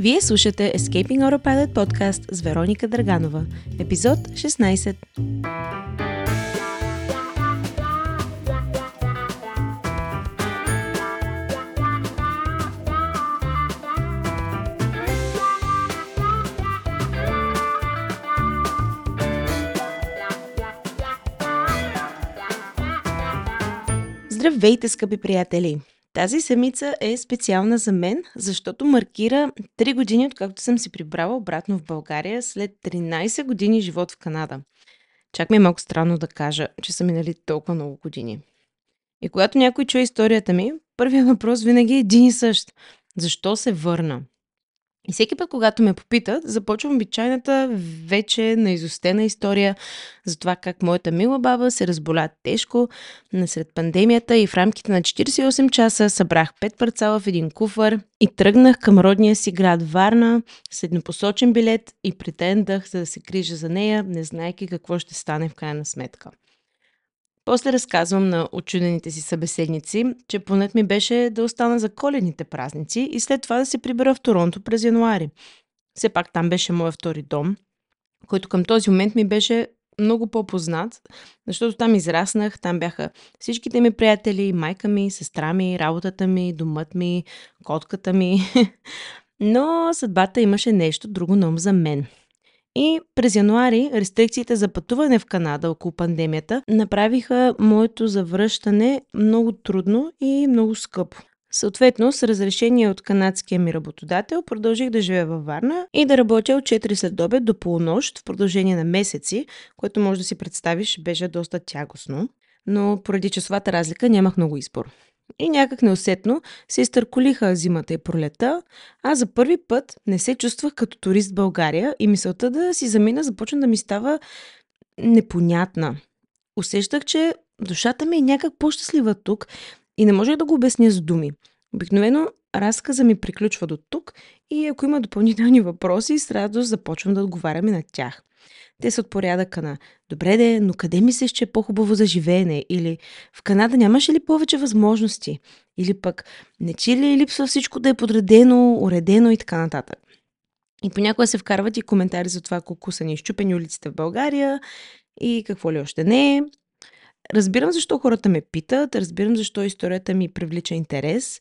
Вие слушате Escaping Auto Pilot Podcast с Вероника Драганова, епизод 16. Здравейте, скъпи приятели! Тази седмица е специална за мен, защото маркира 3 години, откакто съм си прибрала обратно в България след 13 години живот в Канада. Чак ми е малко странно да кажа, че са минали толкова много години. И когато някой чуе историята ми, първият въпрос винаги е един и същ. Защо се върна? И всеки път, когато ме попитат, започвам обичайната вече наизустена история за това как моята мила баба се разболя тежко насред пандемията и в рамките на 48 часа събрах 5 парцала в един куфар и тръгнах към родния си град Варна с еднопосочен билет и претендах, за да се грижа за нея, не знаейки какво ще стане в крайна сметка. После разказвам на очудените си събеседници, че планът ми беше да остана за коледните празници и след това да се прибера в Торонто през януари. Все пак там беше моят втори дом, който към този момент ми беше много по-познат, защото там израснах, там бяха всичките ми приятели, майка ми, сестра ми, работата ми, домът ми, котката ми. Но съдбата имаше нещо друго на ум за мен. И през януари рестрикциите за пътуване в Канада около пандемията направиха моето завръщане много трудно и много скъпо. Съответно, с разрешение от канадския ми работодател продължих да живея във Варна и да работя от 4 следобед до полунощ в продължение на месеци, което може да си представиш беше доста тягостно, но поради часовата разлика нямах много избор. И някак неусетно се изтърколиха зимата и пролета, а за първи път не се чувствах като турист в България и мисълта да си замина започна да ми става непонятна. Усещах, че душата ми е някак по-щастлива тук и не можех да го обясня с думи. Обикновено разказа ми приключва до тук и ако има допълнителни въпроси, с радост започвам да отговарям и на тях. Те са от порядъка на «Добре де, но къде мислиш, че е по-хубаво за живеене?» или «В Канада нямаше ли повече възможности?» или пък «Не че ли липсва всичко да е подредено, уредено?» и така нататък. И понякога се вкарват и коментари за това колко са ни изчупени улиците в България и какво ли още не е. Разбирам защо хората ме питат, разбирам защо историята ми привлича интерес.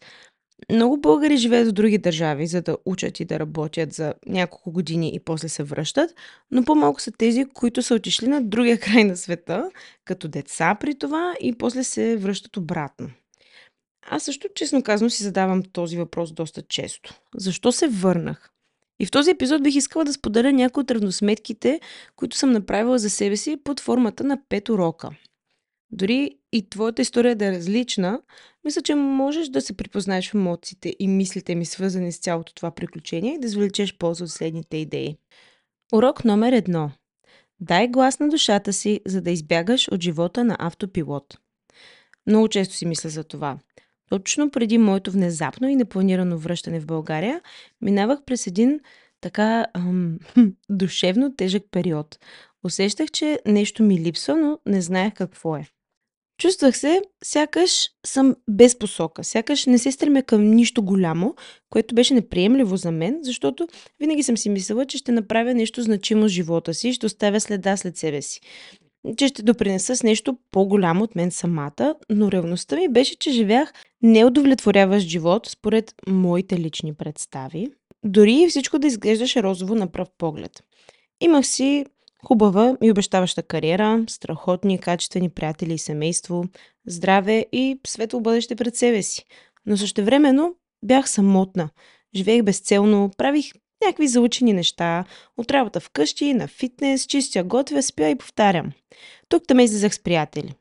Много българи живеят в други държави, за да учат и да работят за няколко години и после се връщат, но по-малко са тези, които са отишли на другия край на света, като деца при това и после се връщат обратно. Аз също, честно казано, си задавам този въпрос доста често. Защо се върнах? И в този епизод бих искала да споделя някои от равносметките, които съм направила за себе си под формата на 5 урока. Дори и твоята история да е различна, мисля, че можеш да се припознаеш в емоциите и мислите ми, свързани с цялото това приключение и да извлечеш полза от следните идеи. Урок номер 1. Дай глас на душата си, за да избягаш от живота на автопилот. Много често си мисля за това. Точно преди моето внезапно и непланирано връщане в България, минавах през един така душевно тежък период. Усещах, че нещо ми липсва, но не знаех какво е. Чувствах се, сякаш съм без посока, сякаш не се стремя към нищо голямо, което беше неприемливо за мен, защото винаги съм си мислила, че ще направя нещо значимо с живота си, ще оставя следа след себе си, че ще допринеса с нещо по-голямо от мен самата, но ревността ми беше, че живях неудовлетворяващ живот според моите лични представи, дори и всичко да изглеждаше розово на пръв поглед. Имах си хубава и обещаваща кариера, страхотни и качествени приятели и семейство, здраве и светло бъдеще пред себе си. Но същевременно бях самотна. Живеех безцелно, правих някакви заучени неща, от работа вкъщи, на фитнес, чистя, готвя, спя и повтарям. Тук-таме излизах с приятели.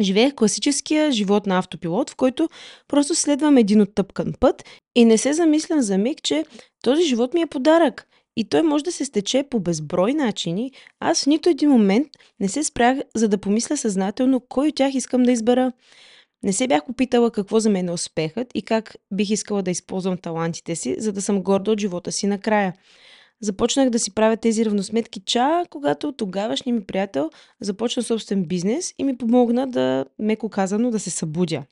Живеех класическия живот на автопилот, в който просто следвам един оттъпкан път и не се замислям за миг, че този живот ми е подарък. И той може да се стече по безброй начини, аз в нито един момент не се спрях, за да помисля съзнателно кой от тях искам да избера. Не се бях попитала какво за мен е успехът и как бих искала да използвам талантите си, за да съм горда от живота си накрая. Започнах да си правя тези равносметки когато тогавашният ми приятел започна собствен бизнес и ми помогна да, меко казано, да се събудя.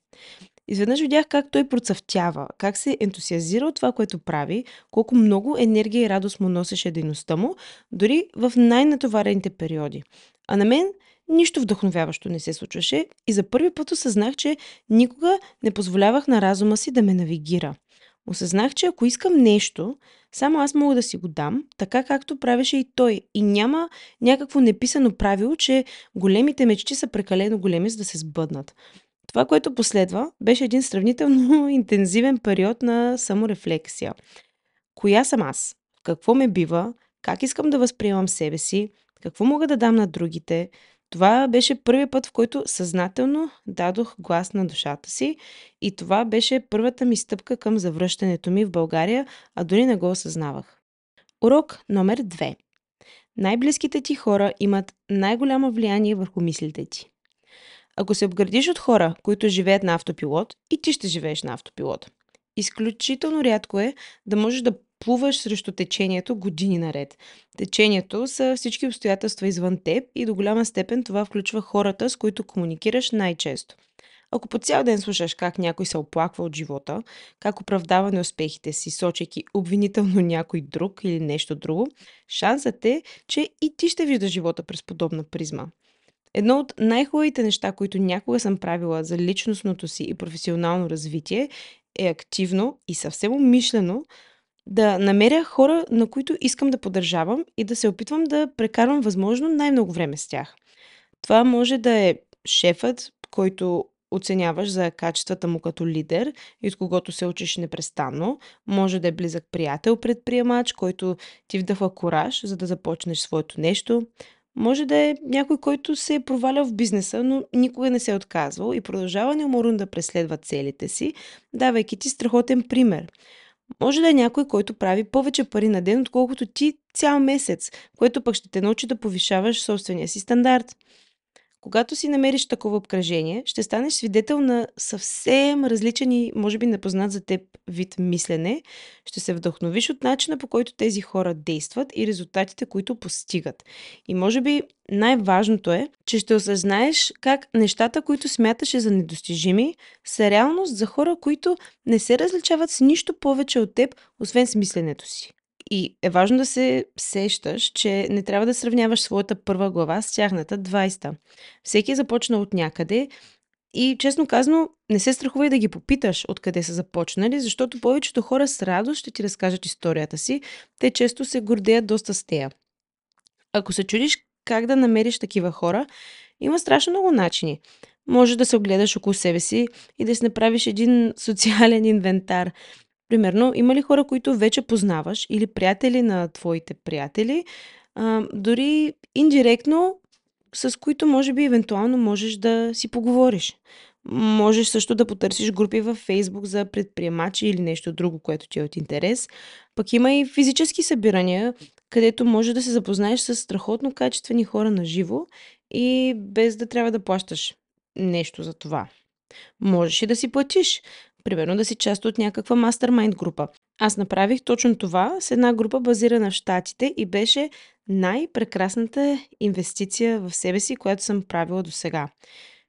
Изведнъж видях как той процъфтява, как се ентусиазира от това, което прави, колко много енергия и радост му носеше дейността му, дори в най-натоварените периоди. А на мен нищо вдъхновяващо не се случваше и за първи път осъзнах, че никога не позволявах на разума си да ме навигира. Осъзнах, че ако искам нещо, само аз мога да си го дам, така както правеше и той. И няма някакво неписано правило, че големите мечти са прекалено големи, за да се сбъднат. Това, което последва, беше един сравнително интензивен период на саморефлексия. Коя съм аз? Какво ме бива? Как искам да възприемам себе си? Какво мога да дам на другите? Това беше първият път, в който съзнателно дадох глас на душата си и това беше първата ми стъпка към завръщането ми в България, а дори не го осъзнавах. Урок номер 2. Най-близките ти хора имат най-голямо влияние върху мислите ти. Ако се обградиш от хора, които живеят на автопилот, и ти ще живееш на автопилот. Изключително рядко е да можеш да плуваш срещу течението години наред. Течението са всички обстоятелства извън теб и до голяма степен това включва хората, с които комуникираш най-често. Ако по цял ден слушаш как някой се оплаква от живота, как оправдава неуспехите си, сочейки обвинително някой друг или нещо друго, шансът е, че и ти ще виждаш живота през подобна призма. Едно от най-хубавите неща, които някога съм правила за личностното си и професионално развитие, е активно и съвсем умишлено да намеря хора, на които искам да поддържавам и да се опитвам да прекарвам възможно най-много време с тях. Това може да е шефът, който оценяваш за качествата му като лидер и от когото се учиш непрестанно. Може да е близък приятел, предприемач, който ти вдъхва кураж, за да започнеш своето нещо. Може да е някой, който се е провалял в бизнеса, но никога не се е отказвал и продължава неуморно да преследва целите си, давайки ти страхотен пример. Може да е някой, който прави повече пари на ден, отколкото ти цял месец, което пък ще те научи да повишаваш собствения си стандарт. Когато си намериш такова обкръжение, ще станеш свидетел на съвсем различен и може би непознат за теб вид мислене, ще се вдъхновиш от начина, по който тези хора действат и резултатите, които постигат. И може би най-важното е, че ще осъзнаеш как нещата, които смяташе за недостижими, са реалност за хора, които не се различават с нищо повече от теб, освен с мисленето си. И е важно да се сещаш, че не трябва да сравняваш своята първа глава с тяхната 20-та. Всеки е започнал от някъде и, честно казано, не се страхувай да ги попиташ откъде са започнали, защото повечето хора с радост ще ти разкажат историята си. Те често се гордеят доста с тея. Ако се чудиш как да намериш такива хора, има страшно много начини. Може да се огледаш около себе си и да си направиш един социален инвентар. Примерно, има ли хора, които вече познаваш или приятели на твоите приятели, дори индиректно, с които може би евентуално можеш да си поговориш. Можеш също да потърсиш групи във Facebook за предприемачи или нещо друго, което ти е от интерес. Пък има и физически събирания, където може да се запознаеш с страхотно качествени хора на живо и без да трябва да плащаш нещо за това. Можеш и да си платиш. Примерно да си част от някаква мастермайнд група. Аз направих точно това с една група базирана в Щатите и беше най-прекрасната инвестиция в себе си, която съм правила до сега.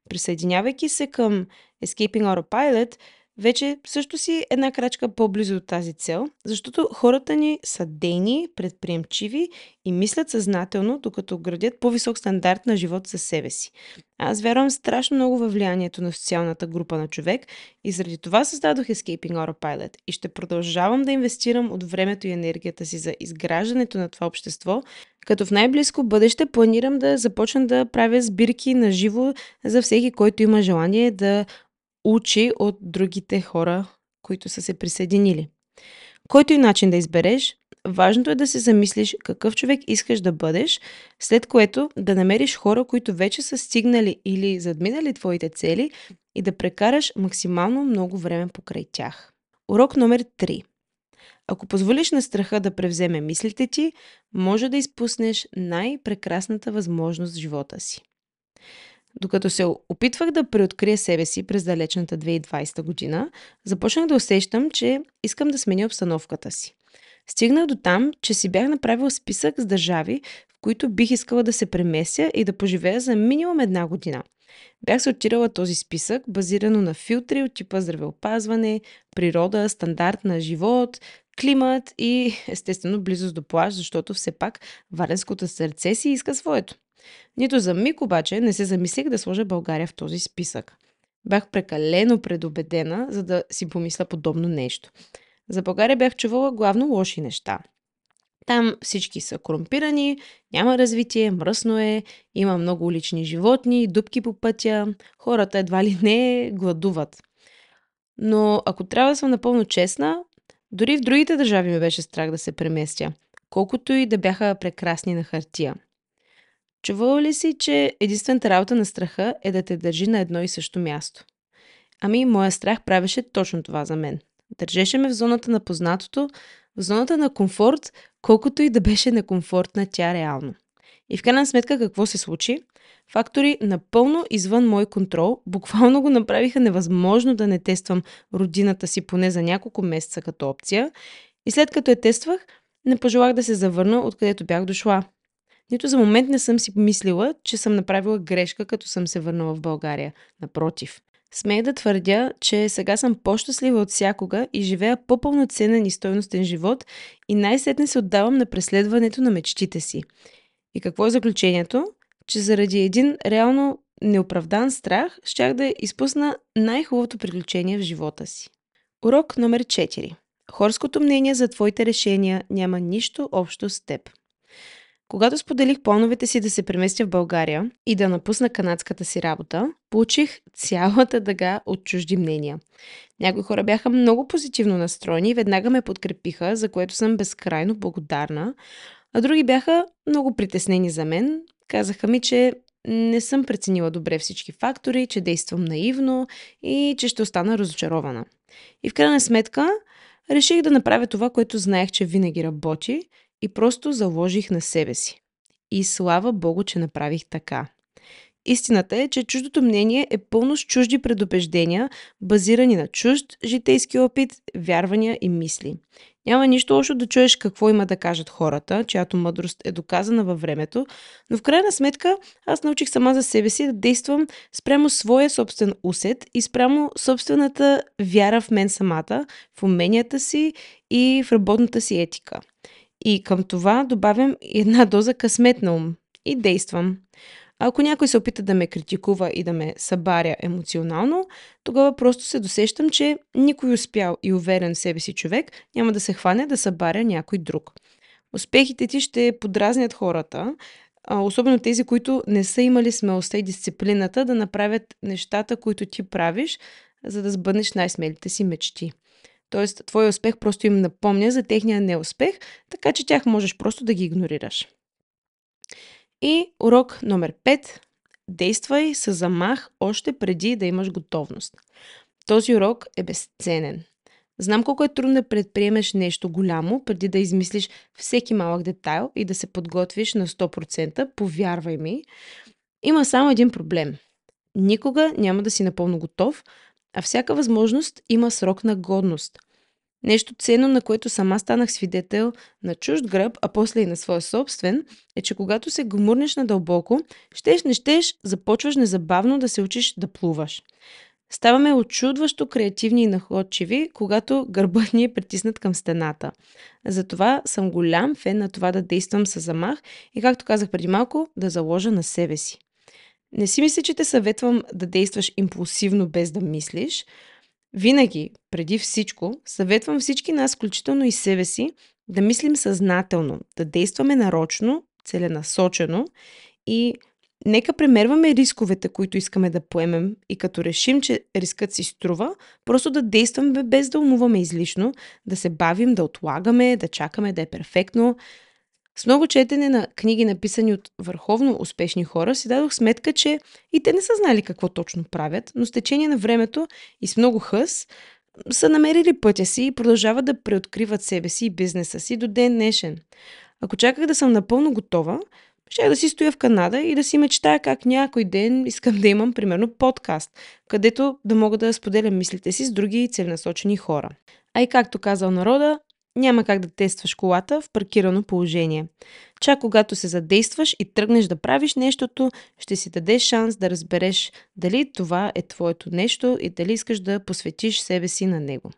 Присъединявайки се към Escaping Auto Pilot, вече също си една крачка по-близо до тази цел, защото хората ни са дейни, предприемчиви и мислят съзнателно, докато градят по-висок стандарт на живот със себе си. Аз вярвам страшно много във влиянието на социалната група на човек и заради това създадох Escaping Autopilot и ще продължавам да инвестирам от времето и енергията си за изграждането на това общество, като в най-близко бъдеще планирам да започна да правя сбирки на живо за всеки, който има желание да учи от другите хора, които са се присъединили. Който и начин да избереш, важното е да се замислиш какъв човек искаш да бъдеш, след което да намериш хора, които вече са стигнали или задминали твоите цели и да прекараш максимално много време покрай тях. Урок номер 3. Ако позволиш на страха да превземе мислите ти, може да изпуснеш най-прекрасната възможност в живота си. Докато се опитвах да преоткрия себе си през далечната 2020 година, започнах да усещам, че искам да сменя обстановката си. Стигнах до там, че си бях направил списък с държави, в които бих искала да се преместя и да поживея за минимум една година. Бях сортирала този списък, базирано на филтри от типа здравеопазване, природа, стандарт на живот, климат и естествено близост до плаж, защото все пак варенското сърце си иска своето. Нито за миг обаче не се замислих да сложа България в този списък. Бях прекалено предубедена, за да си помисля подобно нещо. За България бях чувала главно лоши неща. Там всички са корумпирани, няма развитие, мръсно е, има много улични животни, дупки по пътя, хората едва ли не гладуват. Но ако трябва да съм напълно честна, дори в другите държави ми беше страх да се преместя, колкото и да бяха прекрасни на хартия. Чувала ли си, че единствената работа на страха е да те държи на едно и също място? Ами, моя страх правеше точно това за мен. Държеше ме в зоната на познатото, в зоната на комфорт, колкото и да беше некомфортна тя реално. И в крайна сметка какво се случи? Фактори напълно извън мой контрол буквално го направиха невъзможно да не тествам родината си поне за няколко месеца като опция. И след като я тествах, не пожелах да се завърна откъдето бях дошла. Нито за момент не съм си помислила, че съм направила грешка, като съм се върнала в България. Напротив. Смея да твърдя, че сега съм по-щастлива от всякога и живея по-пълноценен и стойностен живот и най-сетне се отдавам на преследването на мечтите си. И какво е заключението? Че заради един реално неоправдан страх щях да изпусна най-хубавото приключение в живота си. Урок номер 4. Хорското мнение за твоите решения няма нищо общо с теб. Когато споделих плановете си да се преместя в България и да напусна канадската си работа, получих цялата дъга от чужди мнения. Някои хора бяха много позитивно настроени и веднага ме подкрепиха, за което съм безкрайно благодарна, а други бяха много притеснени за мен. Казаха ми, че не съм преценила добре всички фактори, че действам наивно и че ще остана разочарована. И в крайна сметка реших да направя това, което знаех, че винаги работи, и просто заложих на себе си. И слава Богу, че направих така. Истината е, че чуждото мнение е пълно с чужди предубеждения, базирани на чужд житейски опит, вярвания и мисли. Няма нищо лошо да чуеш какво има да кажат хората, чиято мъдрост е доказана във времето, но в крайна сметка аз научих сама за себе си да действам спрямо своя собствен усет и спрямо собствената вяра в мен самата, в уменията си и в работната си етика. И към това добавям една доза късмет на ум и действам. А ако някой се опита да ме критикува и да ме събаря емоционално, тогава просто се досещам, че никой успял и уверен в себе си човек няма да се хване да събаря някой друг. Успехите ти ще подразнят хората, особено тези, които не са имали смелостта и дисциплината да направят нещата, които ти правиш, за да сбъднеш най-смелите си мечти. Тоест, твой успех просто им напомня за техния неуспех, така че тях можеш просто да ги игнорираш. И урок номер 5. Действай със замах още преди да имаш готовност. Този урок е безценен. Знам колко е трудно да предприемеш нещо голямо, преди да измислиш всеки малък детайл и да се подготвиш на 100%, повярвай ми. Има само един проблем. Никога няма да си напълно готов, а всяка възможност има срок на годност. Нещо ценно, на което сама станах свидетел на чужд гръб, а после и на своя собствен, е, че когато се гмурнеш надълбоко, щеш не щеш, започваш незабавно да се учиш да плуваш. Ставаме очудващо креативни и находчиви, когато гърбът ни е притиснат към стената. Затова съм голям фен на това да действам със замах и, както казах преди малко, да заложа на себе си. Не си мисля, че те съветвам да действаш импулсивно без да мислиш. Винаги, преди всичко, съветвам всички нас, включително и себе си, да мислим съзнателно, да действаме нарочно, целенасочено и нека премерваме рисковете, които искаме да поемем и като решим, че рискът си струва, просто да действаме без да умуваме излишно, да се бавим, да отлагаме, да чакаме да е перфектно. С много четене на книги, написани от върховно успешни хора, си дадох сметка, че и те не са знали какво точно правят, но с течение на времето и с много хъс са намерили пътя си и продължават да преоткриват себе си и бизнеса си до ден днешен. Ако чаках да съм напълно готова, щях да си стоя в Канада и да си мечтая как някой ден искам да имам, примерно, подкаст, където да мога да споделям мислите си с други целенасочени хора. А и както казал народа, Няма как да тестваш колата в паркирано положение. Чак когато се задействаш и тръгнеш да правиш нещото, ще си дадеш шанс да разбереш дали това е твоето нещо и дали искаш да посветиш себе си на него.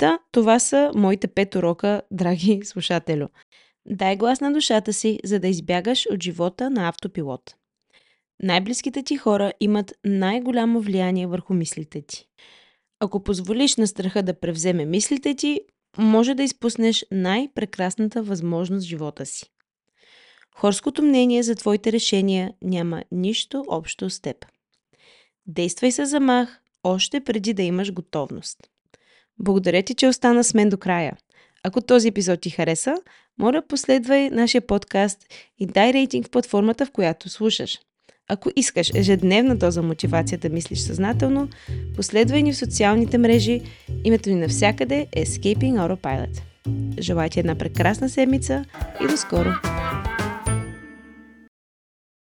Да, това са моите 5 урока, драги слушателю. Дай глас на душата си, за да избягаш от живота на автопилот. Най-близките ти хора имат най-голямо влияние върху мислите ти. Ако позволиш на страха да превземе мислите ти, може да изпуснеш най-прекрасната възможност в живота си. Хорското мнение за твоите решения няма нищо общо с теб. Действай с замах още преди да имаш готовност. Благодаря ти, че остана с мен до края. Ако този епизод ти хареса, моля последвай нашия подкаст и дай рейтинг в платформата, в която слушаш. Ако искаш ежедневна доза мотивация да мислиш съзнателно, последвай ни в социалните мрежи. Името ни навсякъде е Escaping Auto Pilot. Желая ти една прекрасна седмица и до скоро!